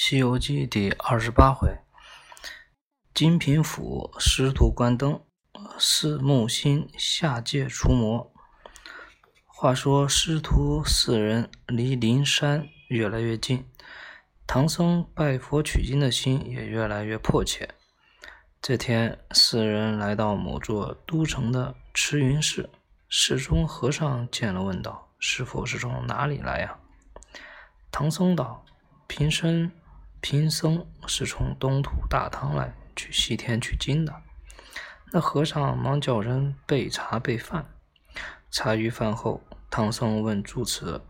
西游记》第28回，金平府师徒关灯，四木星下界除魔。话说师徒四人离灵山越来越近，唐僧拜佛取经的心也越来越迫切。这天，四人来到某座都城的慈云寺，寺中和尚见了问道：“师父是从哪里来呀？”唐僧道：“贫僧是从东土大唐来，去西天取经的。”那和尚忙叫人备茶备饭。茶余饭后，唐僧问住持：“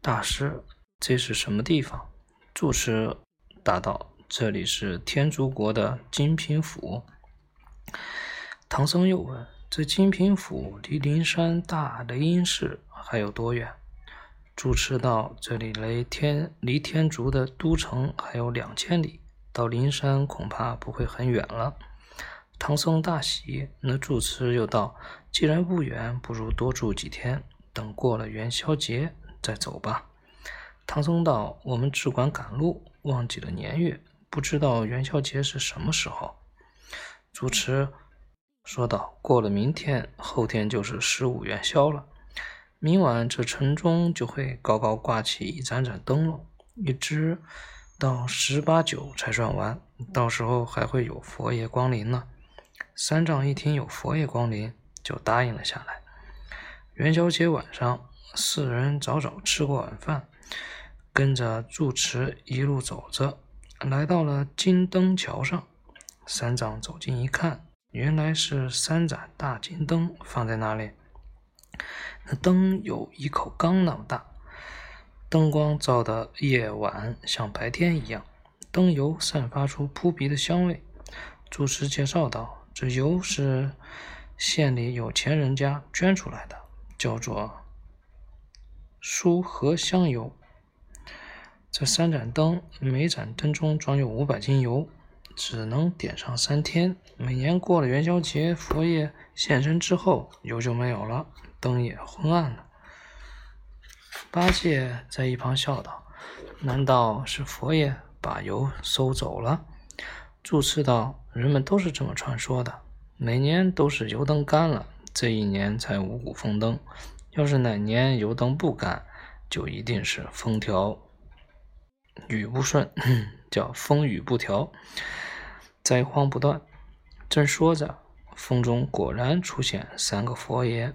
大师，这是什么地方？”住持答道：“这里是天竺国的金平府。”唐僧又问：“这金平府离灵山大雷音寺还有多远？”住持道：“这里离天竺的都城还有2000里，到灵山恐怕不会很远了。”唐僧大喜。那住持又道：“既然不远，不如多住几天，等过了元宵节再走吧。”唐僧道：“我们只管赶路，忘记了年月，不知道元宵节是什么时候。”住持说道：“过了明天，后天就是15元宵了。明晚这城中就会高高挂起一盏盏灯笼，一直到18、19才算完，到时候还会有佛爷光临呢。”三藏一听有佛爷光临，就答应了下来。元宵节晚上，四人早早吃过晚饭，跟着住持一路走着，来到了金灯桥上。三藏走近一看，原来是3盏大金灯放在那里。那灯有一口缸那么大，灯光照得夜晚像白天一样，灯油散发出扑鼻的香味。住持介绍道：“这油是县里有钱人家捐出来的，叫做酥荷香油。这3盏灯，每盏灯中装有500斤油，只能点上3天。每年过了元宵节，佛爷现身之后，油就没有了，灯也昏暗了。”八戒在一旁笑道：“难道是佛爷把油收走了？”住持道：“人们都是这么传说的，每年都是油灯干了，这一年才五谷丰登。要是哪年油灯不干，就一定是风调雨不顺，叫风雨不调，灾荒不断。”正说着，风中果然出现3个佛爷。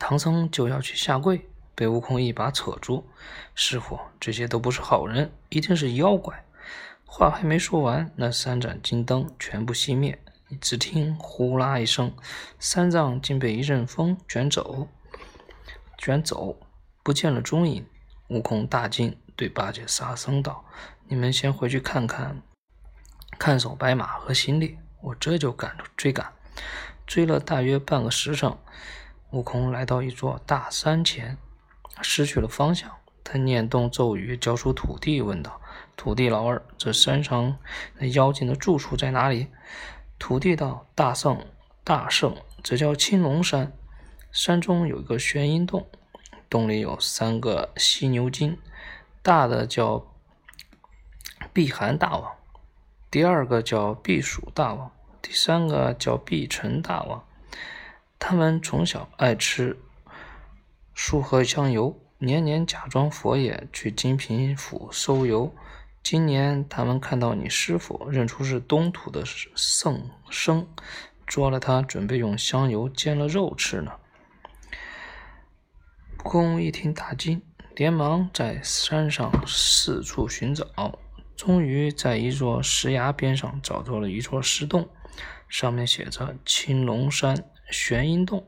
唐僧就要去下跪，被悟空一把扯住：“师父，这些都不是好人，一定是妖怪。”话还没说完，那3盏金灯全部熄灭，只听呼啦一声，三藏竟被一阵风卷走，不见了踪影。悟空大惊，对八戒沙僧道：“你们先回去看守白马和行李，我这就追赶。”追了大约半个时辰，悟空来到一座大山前，失去了方向。他念动咒语，交出土地，问道：“土地老二，这山上那妖精的住处在哪里？”土地道：“大圣，这叫青龙山。山中有一个玄阴洞，洞里有3个犀牛精，大的叫避寒大王，第2个叫避暑大王，第3个叫避尘大王。他们从小爱吃酥荷香油，年年假装佛爷去金平府收油。今年他们看到你师父，认出是东土的圣僧，捉了他，准备用香油煎了肉吃呢。”悟空一听大惊，连忙在山上四处寻找，终于在一座石崖边上找到了一座石洞，上面写着青龙山玄阴洞。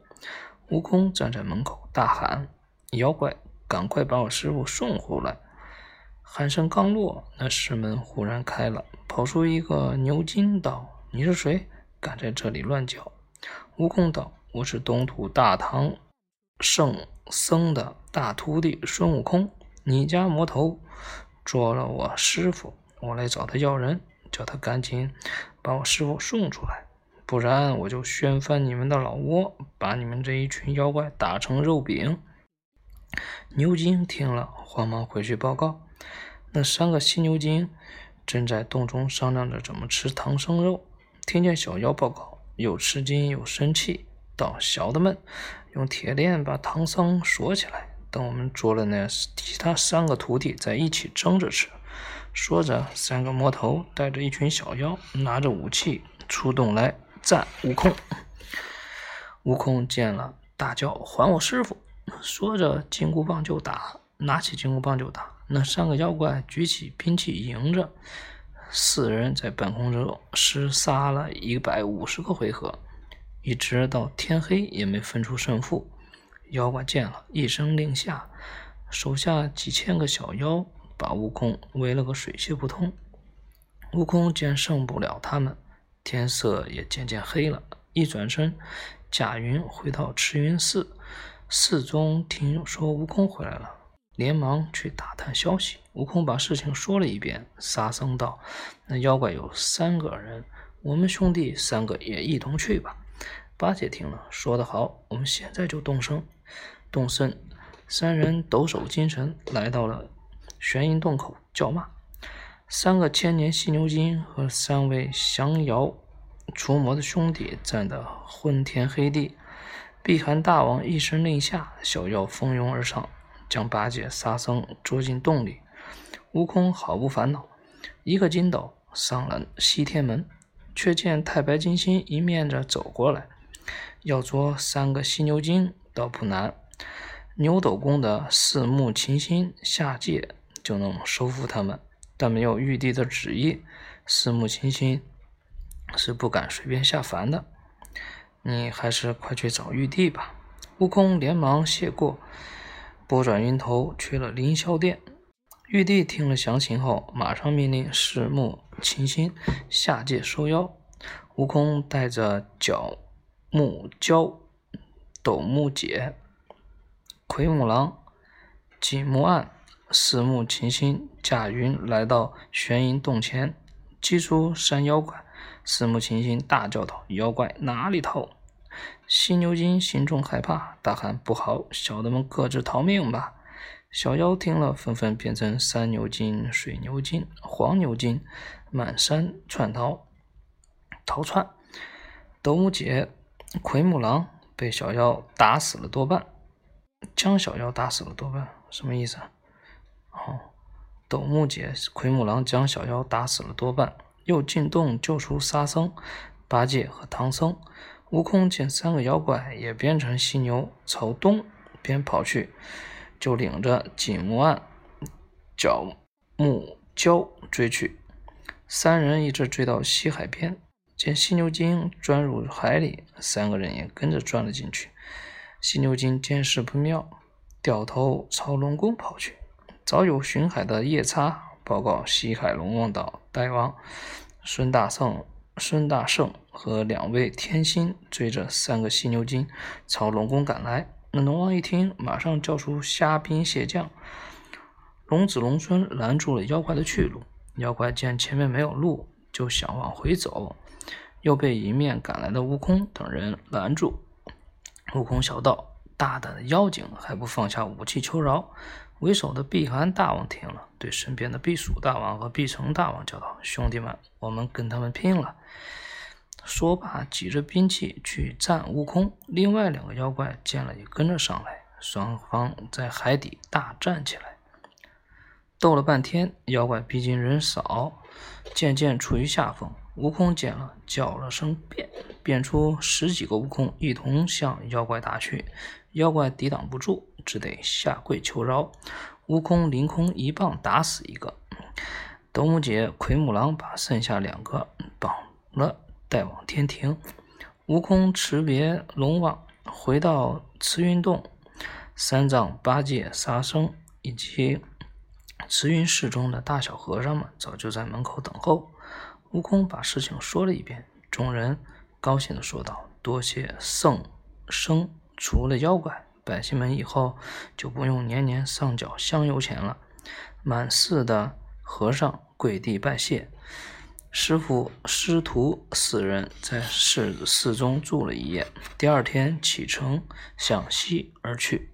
悟空站在门口大喊：“妖怪，赶快把我师父送回来！”喊声刚落，那石门忽然开了，跑出一个牛精道：“你是谁？敢在这里乱叫？”悟空道：“我是东土大唐圣僧的大徒弟孙悟空，你家魔头捉了我师父，我来找他要人，叫他赶紧把我师父送出来。不然我就掀翻你们的老窝，把你们这一群妖怪打成肉饼。”牛精听了，慌忙回去报告。那三个犀牛精正在洞中商量着怎么吃唐僧肉，听见小妖报告，又吃惊又生气，道：“小的们，用铁链把唐僧锁起来，等我们捉了那其他三个徒弟，再一起蒸着吃。”说着，三个魔头带着一群小妖，拿着武器出洞来战悟空。悟空见了，大叫：“还我师傅！”说着，金箍棒就打，拿起金箍棒就打。那三个妖怪举起兵器迎着，四人在半空中厮杀了150个回合，一直到天黑也没分出胜负。妖怪见了，一声令下，手下几千个小妖把悟空围了个水泄不通。悟空见胜不了他们，天色也渐渐黑了，一转身驾云回到慈云寺。寺中听说悟空回来了，连忙去打探消息。悟空把事情说了一遍，沙僧道：“那妖怪有3个人，我们兄弟3个也一同去吧。”八戒听了，说得好，我们现在就动身。三人抖擞精神，来到了玄阴洞口叫骂。3个千年犀牛精和3位降妖除魔的兄弟战得昏天黑地。碧寒大王一声令下，小妖蜂拥而上，将八戒、沙僧捉进洞里。悟空毫不烦恼，一个筋斗上了西天门，却见太白金星迎面着走过来。要捉3个犀牛精倒不难，牛斗宫的四目琴心下界就能收服他们，但没有玉帝的旨意，四目琴心是不敢随便下凡的。你还是快去找玉帝吧。悟空连忙谢过，拨转云头去了凌霄殿。玉帝听了详情后，马上命令四目琴心下界收妖。悟空带着角木蛟、斗木解、奎木狼、金木暗、四目琴心驾云来到玄阴洞前，击出山妖怪。四目琴心大叫道：“妖怪哪里逃！”犀牛精心中害怕，大喊：“不好，小的们各自逃命吧！”小妖听了，纷纷变成山牛精、水牛精、黄牛精，满山窜逃。斗木解、奎木狼被小妖打死了多半，什么意思啊？斗木解、奎木狼将小妖打死了多半，又进洞救出沙僧、八戒和唐僧。悟空见3个妖怪也变成犀牛，朝东边跑去，就领着金木暗、角木蛟追去。3人一直追到西海边，见犀牛精钻入海里，3个人也跟着钻了进去。犀牛精见势不妙，掉头朝龙宫跑去。早有巡海的夜叉报告西海龙王岛大王孙大圣和2位天星追着3个犀牛精朝龙宫赶来。那龙王一听，马上叫出虾兵蟹将，龙子龙孙拦住了妖怪的去路。妖怪见前面没有路，就想往回走，又被迎面赶来的悟空等人拦住。悟空笑道：“大胆的妖精，还不放下武器求饶！”为首的碧寒大王听了，对身边的避暑大王和碧城大王叫道：“兄弟们，我们跟他们拼了！”说罢，举着兵器去战悟空。另外2个妖怪见了，也跟着上来，双方在海底大战起来。斗了半天，妖怪毕竟人少，渐渐处于下风。悟空见了，叫了声变，变出10几个悟空，一同向妖怪打去。妖怪抵挡不住，只得下跪求饶。悟空凌空一棒打死1个，斗木解、奎木狼把剩下2个绑了，带往天庭。悟空辞别龙王，回到慈云洞，三藏、八戒、沙僧以及慈云寺中的大小和尚们早就在门口等候。悟空把事情说了一遍，众人高兴地说道：“多谢圣僧除了妖怪，百姓们以后就不用年年上缴香油钱了。”满寺的和尚跪地拜谢。师徒4人在寺中住了一夜，第2天启程向西而去。